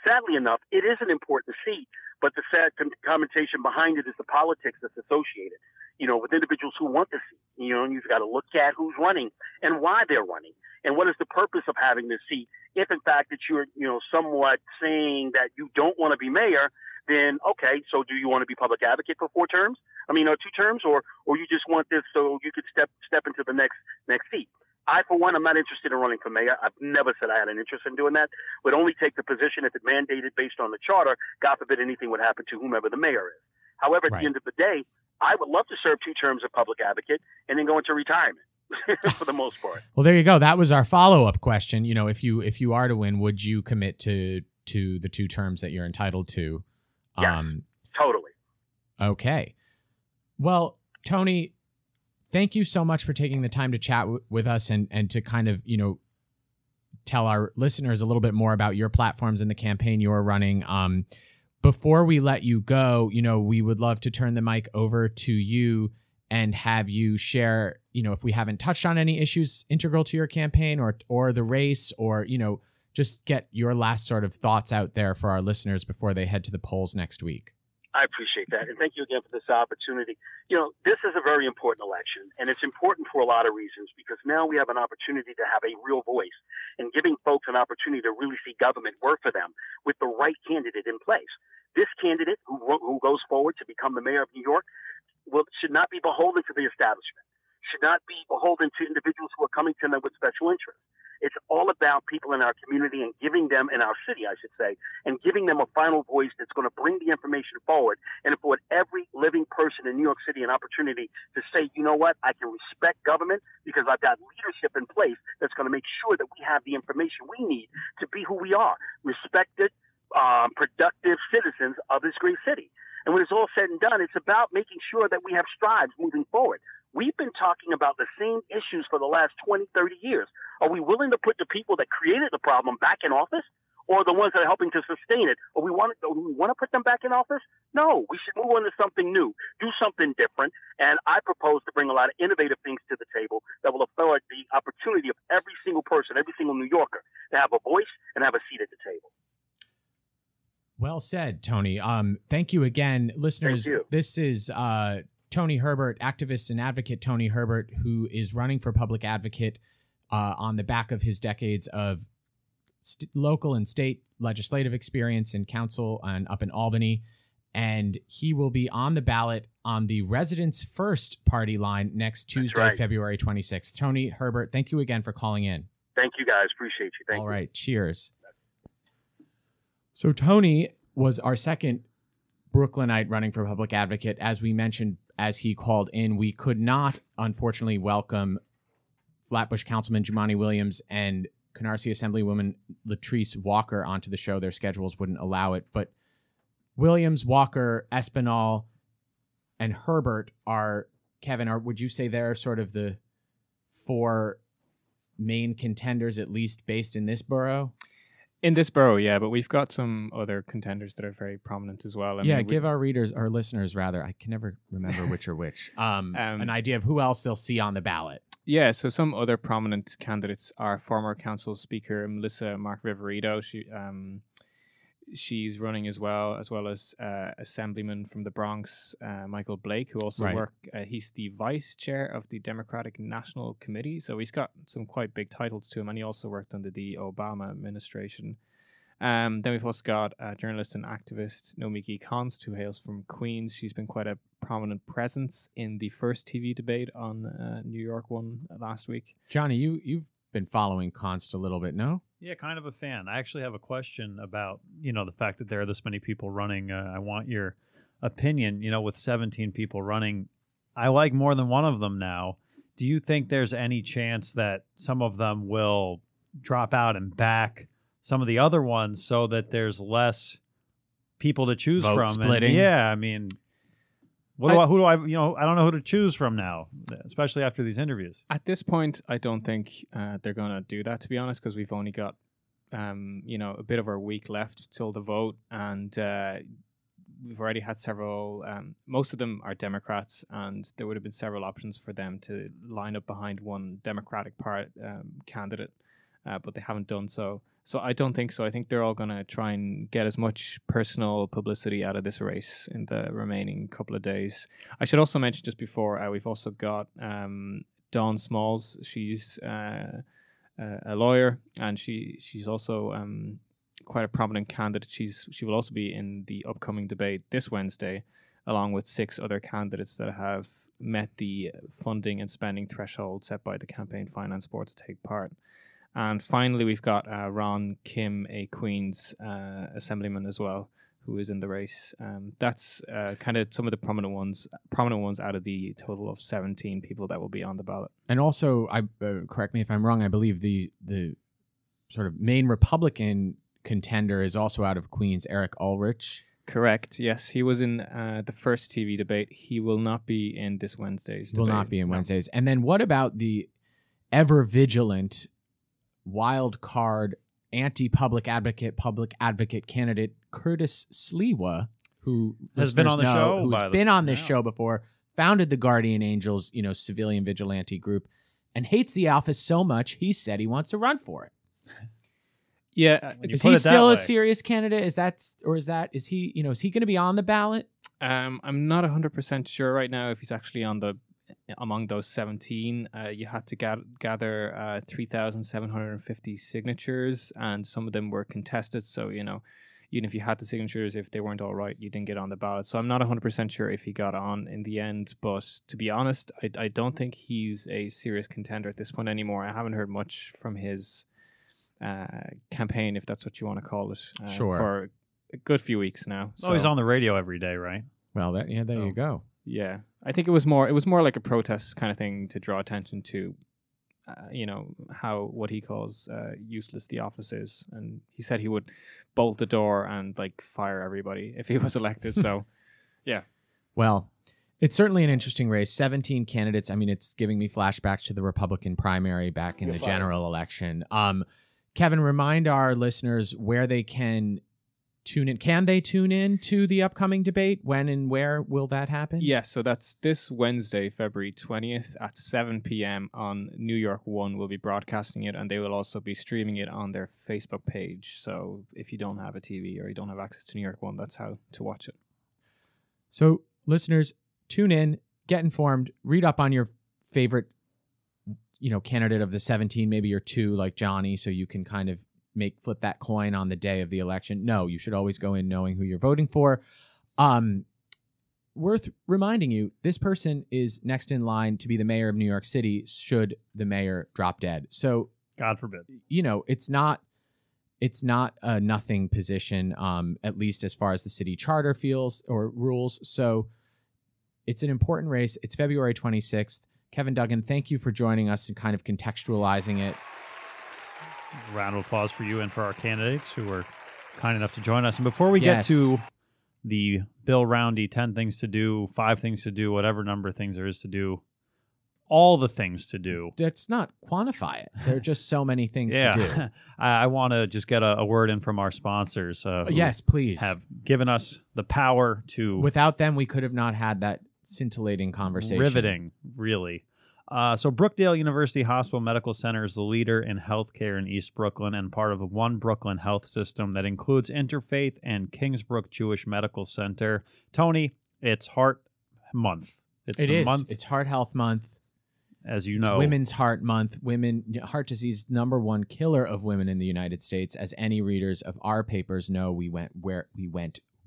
Sadly enough, it is an important seat, but the sad commentation behind it is the politics that's associated, with individuals who want the seat. And you've got to look at who's running and why they're running and what is the purpose of having this seat. If, in fact, that you're, somewhat saying that you don't want to be mayor, then okay, so do you want to be public advocate for 4 terms? Or 2 terms, or you just want this so you could step into the next seat? I, for one, I'm not interested in running for mayor. I've never said I had an interest in doing that. Would only take the position if it mandated based on the charter. God forbid anything would happen to whomever the mayor is. However, right, at the end of the day, I would love to serve 2 terms of public advocate and then go into retirement for the most part. Well, there you go. That was our follow-up question. If you are to win, would you commit to the 2 terms that you're entitled to? Yeah, totally. Okay. Well, Tony, thank you so much for taking the time to chat with us and to kind of, tell our listeners a little bit more about your platforms and the campaign you're running. Before we let you go, we would love to turn the mic over to you and have you share, if we haven't touched on any issues integral to your campaign or the race or, just get your last sort of thoughts out there for our listeners before they head to the polls next week. I appreciate that. And thank you again for this opportunity. This is a very important election, and it's important for a lot of reasons because now we have an opportunity to have a real voice and giving folks an opportunity to really see government work for them with the right candidate in place. This candidate who goes forward to become the mayor of New York should not be beholden to the establishment, should not be beholden to individuals who are coming to them with special interests. It's all about people in our community and giving them, in our city, I should say, and giving them a final voice that's going to bring the information forward and afford every living person in New York City an opportunity to say, you know what, I can respect government because I've got leadership in place that's going to make sure that we have the information we need to be who we are, respected, productive citizens of this great city. And when it's all said and done, it's about making sure that we have strides moving forward. We've been talking about the same issues for the last 20, 30 years. Are we willing to put the people that created the problem back in office, or the ones that are helping to sustain it? Or we want to put them back in office? No, we should move on to something new, do something different. And I propose to bring a lot of innovative things to the table that will afford the opportunity of every single person, every single New Yorker, to have a voice and have a seat at the table. Well said, Tony. Thank you again, listeners. Thank you. This is Tony Herbert, activist and advocate Tony Herbert, who is running for public advocate on the back of his decades of local and state legislative experience in council and up in Albany. And he will be on the ballot on the Residents First party line next Tuesday, right, February 26th. Tony Herbert, thank you again for calling in. Thank you, guys. Appreciate you. Thank you. All right. Cheers. So Tony was our second Brooklynite running for public advocate. As we mentioned, as he called in, we could not, unfortunately, welcome Flatbush Councilman Jumaane Williams and Canarsie Assemblywoman Latrice Walker onto the show. Their schedules wouldn't allow it. But Williams, Walker, Espinal, and Herbert are, Kevin, would you say they're sort of the four main contenders, at least based in this borough? In this borough, yeah, but we've got some other contenders that are very prominent as well. I mean, give our listeners, I can never remember which are which, an idea of who else they'll see on the ballot. Yeah, so some other prominent candidates are former council speaker Melissa Mark-Riverito. She's running as well as Assemblyman from the Bronx, Michael Blake, who also he's the vice chair of the Democratic National Committee. So he's got some quite big titles to him, and he also worked under the Obama administration. Then we've also got journalist and activist Nomiki Konst, who hails from Queens. She's been quite a prominent presence in the first TV debate on New York One last week. Johnny, you've been following Konst a little bit, no? Yeah, kind of a fan. I actually have a question about, the fact that there are this many people running. I want your opinion, with 17 people running. I like more than one of them now. Do you think there's any chance that some of them will drop out and back some of the other ones so that there's less people to choose from? Splitting. And, yeah, I mean, I don't know who to choose from now, especially after these interviews. At this point, I don't think they're going to do that, to be honest, because we've only got, a bit of our week left till the vote. And we've already had several, most of them are Democrats, and there would have been several options for them to line up behind one Democratic candidate, but they haven't done so. So I don't think so. I think they're all going to try and get as much personal publicity out of this race in the remaining couple of days. I should also mention just before, we've also got Dawn Smalls. She's a lawyer, and she's also quite a prominent candidate. She will also be in the upcoming debate this Wednesday, along with 6 other candidates that have met the funding and spending threshold set by the Campaign Finance Board to take part. And finally, we've got Ron Kim, a Queens assemblyman as well, who is in the race. That's kind of some of the prominent ones out of the total of 17 people that will be on the ballot. And also, correct me if I'm wrong, I believe the sort of main Republican contender is also out of Queens, Eric Ulrich. Correct. Yes, he was in the first TV debate. He will not be in this Wednesday's debate. And then what about the ever-vigilant wild card anti-public advocate, public advocate candidate Curtis Sliwa, who has been on the show, who's been on this show before, founded the Guardian Angels, civilian vigilante group, and hates the office so much he said he wants to run for it. Yeah, is he still a serious candidate? Is he going to be on the ballot? I'm not 100% sure right now if he's actually on the. Among those 17, you had to gather 3,750 signatures, and some of them were contested. So, even if you had the signatures, if they weren't all right, you didn't get on the ballot. So I'm not 100% sure if he got on in the end. But to be honest, I don't think he's a serious contender at this point anymore. I haven't heard much from his campaign, if that's what you want to call it, sure, for a good few weeks now. So. Oh, he's on the radio every day, right? Well, that, yeah, there you go. Yeah, I think it was more like a protest kind of thing to draw attention to, you know, how what he calls useless the office is, and he said he would bolt the door and like fire everybody if he was elected. So, yeah. Well, it's certainly an interesting race. 17 candidates. I mean, it's giving me flashbacks to the Republican primary back in the general election. Kevin, remind our listeners where they can tune in. Can they tune in to the upcoming debate? When and where will that happen? Yes, yeah, so that's this Wednesday, February 20th at 7 p.m. on New York One. We'll be broadcasting it, and they will also be streaming it on their Facebook page. So if you don't have a TV or you don't have access to New York One, that's how to watch it. So listeners, tune in, get informed, read up on your favorite candidate of the 17, maybe you're two like Johnny, so you can kind of flip that coin on the day of the election. No, you should always go in knowing who you're voting for. Worth reminding you, this person is next in line to be the mayor of New York City should the mayor drop dead. So God forbid. You know, it's not a nothing position, at least as far as the city charter feels or rules. So it's an important race. It's February 26th. Kevin Duggan, thank you for joining us and kind of contextualizing it. Round of applause for you and for our candidates who were kind enough to join us. And before we get to the Bill Roundy 10 things to do, 5 things to do, whatever number of things there is to do, all the things to do. Let's not quantify it. There are just so many things to do. I want to just get a word in from our sponsors. Yes, please. Have given us the power to... Without them, we could have not had that scintillating conversation. Riveting, really. So Brookdale University Hospital Medical Center is the leader in healthcare in East Brooklyn and part of the One Brooklyn Health System that includes Interfaith and Kingsbrook Jewish Medical Center. Tony, it's Heart Month. It is. It's Heart Health Month. As you know. It's Women's Heart Month. Heart disease, number one killer of women in the United States. As any readers of our papers know, we went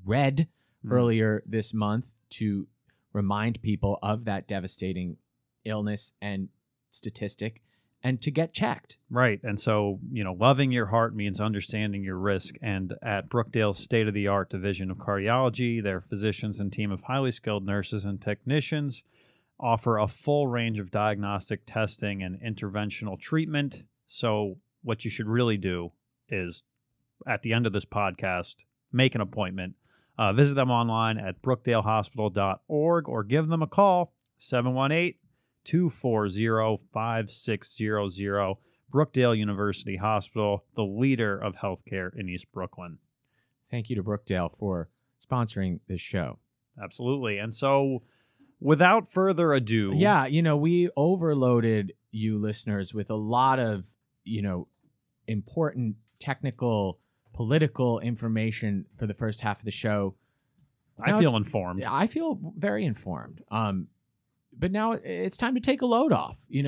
red earlier this month to remind people of that devastating illness and statistic and to get checked. Right. And so, loving your heart means understanding your risk. And at Brookdale's state-of-the-art division of cardiology, their physicians and team of highly skilled nurses and technicians offer a full range of diagnostic testing and interventional treatment. So what you should really do is, at the end of this podcast, make an appointment. Visit them online at brookdalehospital.org or give them a call, 718-240-5600. Brookdale University Hospital, the leader of healthcare in East Brooklyn. Thank you to Brookdale for sponsoring this show. Absolutely. And so, without further ado... Yeah, we overloaded you listeners with a lot of, important technical... political information for the first half of the show. Now I feel informed. I feel very informed. But now it's time to take a load off. We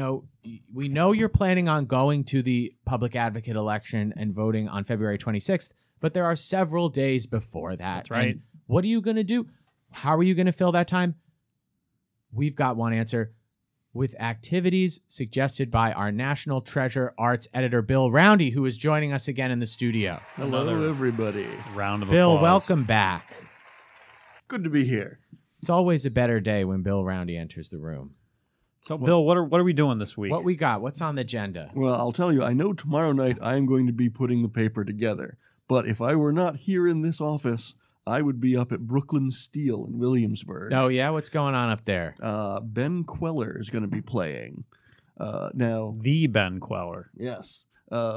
know you're planning on going to the public advocate election and voting on February 26th, but there are several days before that. That's right. And what are you going to do? How are you going to fill that time? We've got one answer. With activities suggested by our National Treasure Arts editor, Bill Roundy, who is joining us again in the studio. Hello, everybody. Round of applause. Bill, welcome back. Good to be here. It's always a better day when Bill Roundy enters the room. So, Bill, what are we doing this week? What we got? What's on the agenda? Well, I'll tell you, I know tomorrow night I'm going to be putting the paper together. But if I were not here in this office... I would be up at Brooklyn Steel in Williamsburg. Oh, yeah? What's going on up there? Ben Kweller is going to be playing. Now, the Ben Kweller. Yes. I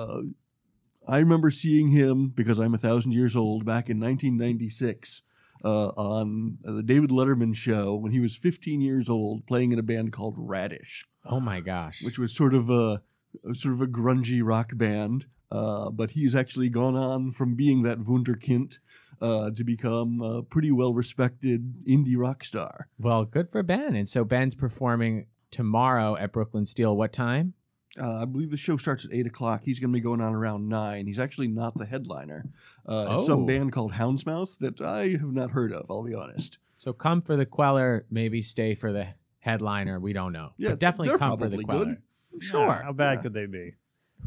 remember seeing him, because I'm 1,000 years old, back in 1996 on the David Letterman show when he was 15 years old playing in a band called Radish. Oh, my gosh. Which was sort of a grungy rock band. But he's actually gone on from being that wunderkind to become a pretty well-respected indie rock star. Well, good for Ben. And so Ben's performing tomorrow at Brooklyn Steel. What time? I believe the show starts at 8 o'clock. He's going to be going on around 9. He's actually not the headliner. It's some band called Houndsmouth that I have not heard of, I'll be honest. So come for the Queller, maybe stay for the headliner. We don't know. Yeah, but definitely come for the Queller. Good. Sure. How bad could they be?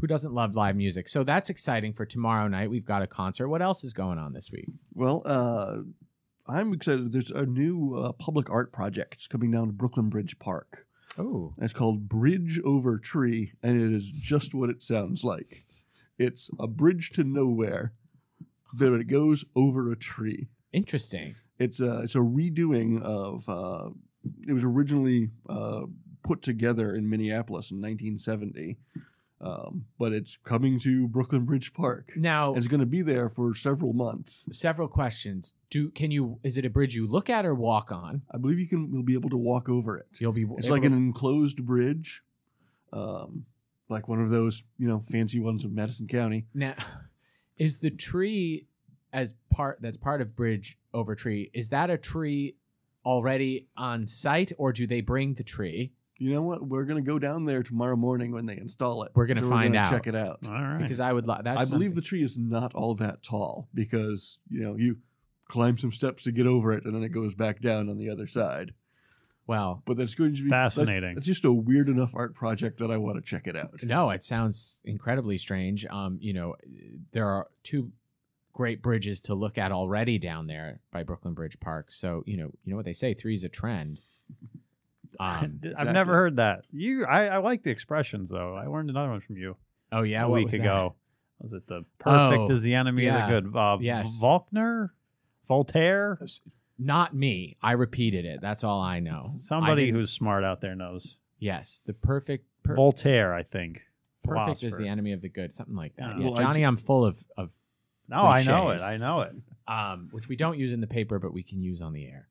Who doesn't love live music? So that's exciting for tomorrow night. We've got a concert. What else is going on this week? Well, I'm excited. There's a new public art project. It's coming down to Brooklyn Bridge Park. Oh. It's called Bridge Over Tree, and it is just what it sounds like. It's a bridge to nowhere, then it goes over a tree. Interesting. It's a redoing of... it was originally put together in Minneapolis in 1970, but it's coming to Brooklyn Bridge Park now. And it's going to be there for several months. Several questions. Is it a bridge you look at or walk on? I believe you'll be able to walk over it. It's like an enclosed bridge, like one of those fancy ones of Madison County. Now, is the tree that's part of Bridge Over Tree? Is that a tree already on site, or do they bring the tree? You know what? We're going to go down there tomorrow morning when they install it. We're going to find out. Check it out. All right. Because I believe the tree is not all that tall, because you climb some steps to get over it, and then it goes back down on the other side. Well, but that's going to be fascinating. It's just a weird enough art project that I want to check it out. No, it sounds incredibly strange. There are two great bridges to look at already down there by Brooklyn Bridge Park. So, you know what they say, three's a trend. I've never heard that. I like the expressions, though. I learned another one from you. Oh, yeah? A week ago. Was it the perfect is the enemy of the good? Yes. Voltaire? Not me. I repeated it. That's all I know. Somebody who's smart out there knows. Yes. The perfect... Voltaire, I think. Perfect is the enemy of the good. Something like that. Yeah, well, Johnny, I'm full of No, cliches. I know it. Which we don't use in the paper, but we can use on the air.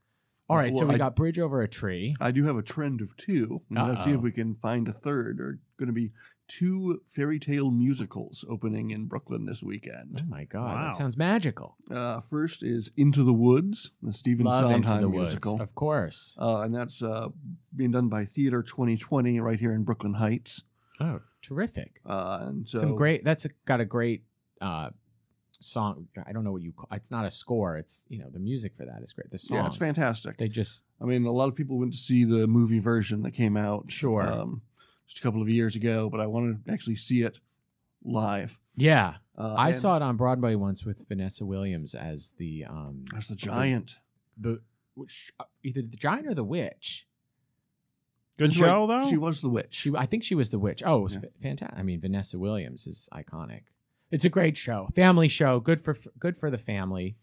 All right, so we got Bridge Over a Tree. I do have a trend of two. Let's see if we can find a third. There are going to be two fairy tale musicals opening in Brooklyn this weekend. Oh, my God. Wow. That sounds magical. First is Into the Woods, the Stephen Sondheim musical. Of course. And that's being done by Theater 2020 right here in Brooklyn Heights. Oh, terrific. Got a great... song. I don't know what you call it's not a score, it's the music for that is great. The song, yeah, it's fantastic. A lot of people went to see the movie version that came out just a couple of years ago, but I wanted to actually see it live. Yeah. I saw it on Broadway once with Vanessa Williams as the giant. Either the giant or the witch. Good show, though. She was the witch. I think she was the witch. Oh, it was fantastic. Vanessa Williams is iconic. It's a great show, family show, good for the family.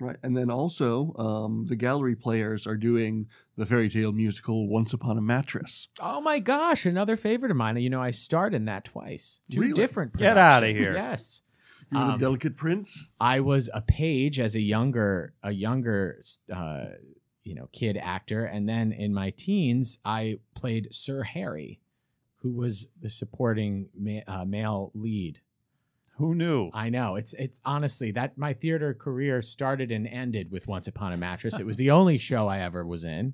Right, and then also the Gallery Players are doing the fairy tale musical Once Upon a Mattress. Oh my gosh, another favorite of mine. I starred in that twice. Two different productions. Get out of here. Yes. You were the Delicate Prince? I was a page as a younger kid actor, and then in my teens I played Sir Harry, who was the supporting male lead. Who knew? I know. It's honestly that my theater career started and ended with Once Upon a Mattress. It was the only show I ever was in.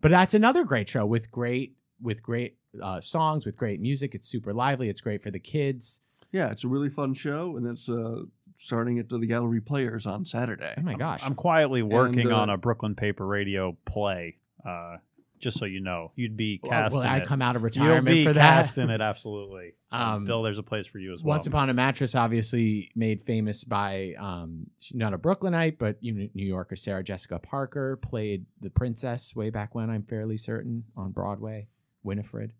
But that's another great show with great songs, with great music. It's super lively. It's great for the kids. Yeah, it's a really fun show, and it's starting at the Gallery Players on Saturday. Oh my gosh! I'm quietly working on a Brooklyn Paper Radio play. Just so you know, you'd be cast in it. Well, I come out of retirement for that. You'll be cast in it, absolutely. Bill, there's a place for you as well. Once Upon a Mattress, obviously made famous by, not a Brooklynite, but New Yorker Sarah Jessica Parker, played the princess way back when, I'm fairly certain, on Broadway, Winifred.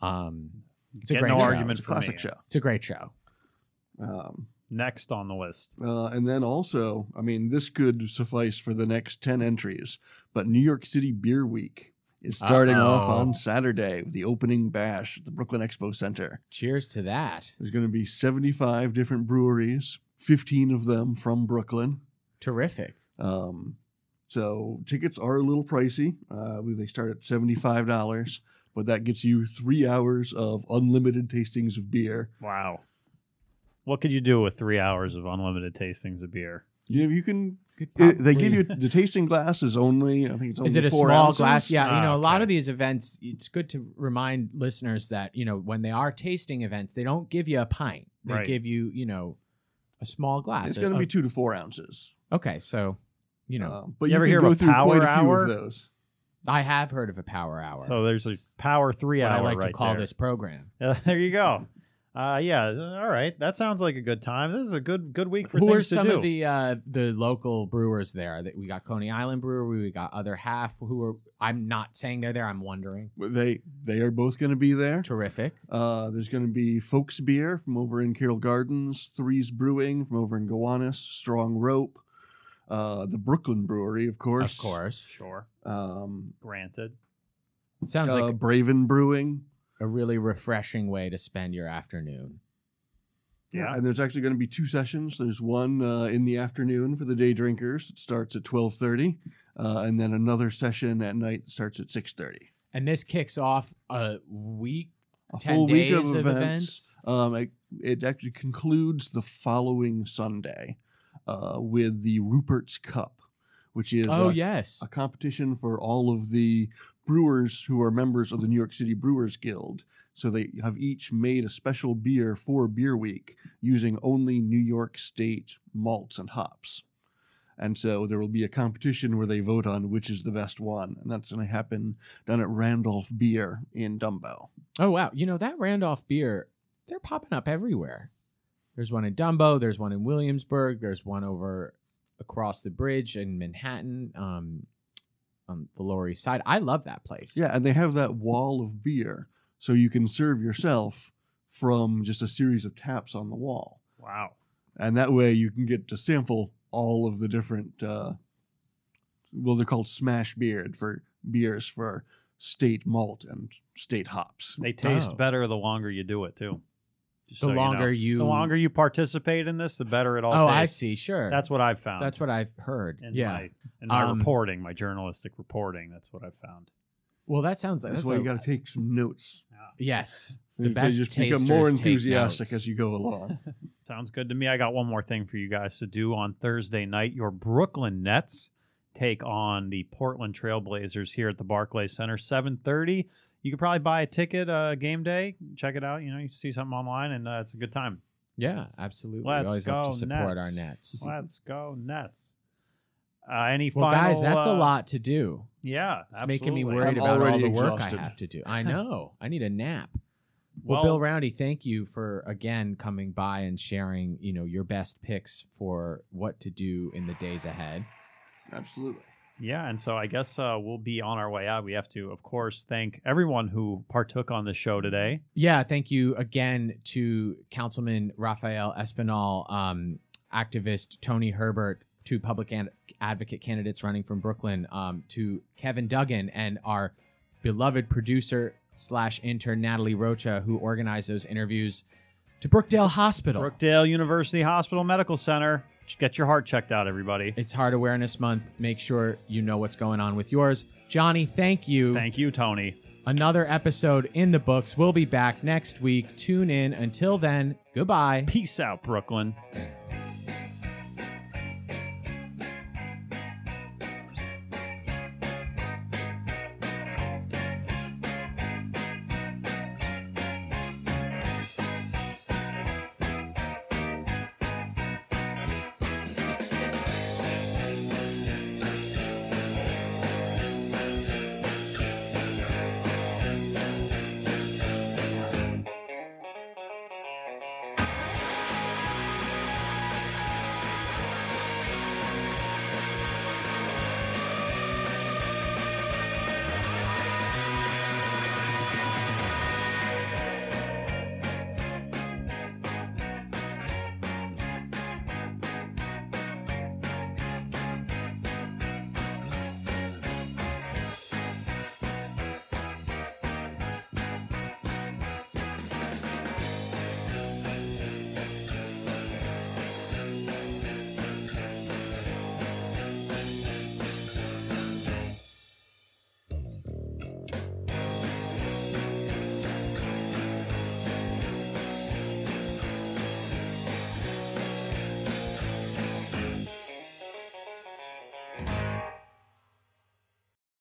It's a great show. Argument for classic show. It's a great show. Next on the list. And then also, this could suffice for the next 10 entries, but New York City Beer Week is starting off on Saturday with the opening bash at the Brooklyn Expo Center. Cheers to that. There's going to be 75 different breweries, 15 of them from Brooklyn. Terrific. So tickets are a little pricey. They start at $75, but that gets you 3 hours of unlimited tastings of beer. Wow. What could you do with 3 hours of unlimited tastings of beer? You can... They give you the tasting glass is only, I think it's only 4 ounces. Is it a small glass? Yeah. A lot of these events, it's good to remind listeners that, when they are tasting events, they don't give you a pint. They give you, a small glass. It's going to be 2 to 4 ounces. Okay. So, but you ever hear of a power hour? Those. I have heard of a power hour. So there's a power 3 hour. I like to call this program. There you go. Yeah, all right. That sounds like a good time. This is a good week for things to do. Who are some of the local brewers there? We got Coney Island Brewery. We got Other Half. I'm not saying they're there. I'm wondering. They are both going to be there. Terrific. There's going to be Folks Beer from over in Carroll Gardens, Three's Brewing from over in Gowanus, Strong Rope, the Brooklyn Brewery, of course. Of course. Sure. Granted. It sounds like Braven Brewing. A really refreshing way to spend your afternoon. Yeah, and there's actually going to be two sessions. There's one in the afternoon for the day drinkers. It starts at 12:30, and then another session at night starts at 6:30. And this kicks off a week, a 10 full days week of events. It actually concludes the following Sunday with the Rupert's Cup, which is a competition for all of the brewers who are members of the New York City Brewers Guild. So they have each made a special beer for Beer Week using only New York State malts and hops. And so there will be a competition where they vote on which is the best one. And that's going to happen down at Randolph Beer in DUMBO. Oh, wow. You know, that Randolph Beer, they're popping up everywhere. There's one in DUMBO. There's one in Williamsburg. There's one over across the bridge in Manhattan. On the Lower East Side. I love that place. Yeah, and they have that wall of beer, so you can serve yourself from just a series of taps on the wall. Wow. And that way you can get to sample all of the different, they're called smash beers for state malt and state hops. They taste better the longer you do it, too. The longer you participate in this, the better it all tastes. Oh, I see. Sure. That's what I've found. That's what I've heard. My journalistic reporting, that's what I've found. Well, that sounds like... That's why you got to take some notes. Yeah. Yes. The best tasters take notes. Become more enthusiastic as you go along. Sounds good to me. I got one more thing for you guys to do on Thursday night. Your Brooklyn Nets take on the Portland Trailblazers here at the Barclays Center, 7:30. You could probably buy a ticket game day, check it out. You know, you see something online, and it's a good time. Yeah, absolutely. We always love to support our Nets. Let's go Nets. Guys, that's a lot to do. Yeah, it's absolutely. Making me worried about all the work exhausted. I have to do. I know. I need a nap. Well, Bill Roundy, thank you for, again, coming by and sharing, you know, your best picks for what to do in the days ahead. Absolutely. Yeah, and so I guess we'll be on our way out. We have to, of course, thank everyone who partook on the show today. Yeah, thank you again to Councilman Rafael Espinal, activist Tony Herbert, to public advocate candidates running from Brooklyn, to Kevin Duggan and our beloved producer/intern Natalie Rocha, who organized those interviews, to Brookdale Hospital. Brookdale University Hospital Medical Center. Get your heart checked out, everybody. It's Heart Awareness Month. Make sure you know what's going on with yours. Johnny, thank you. Thank you, Tony. Another episode in the books. We'll be back next week. Tune in. Until then, goodbye. Peace out, Brooklyn.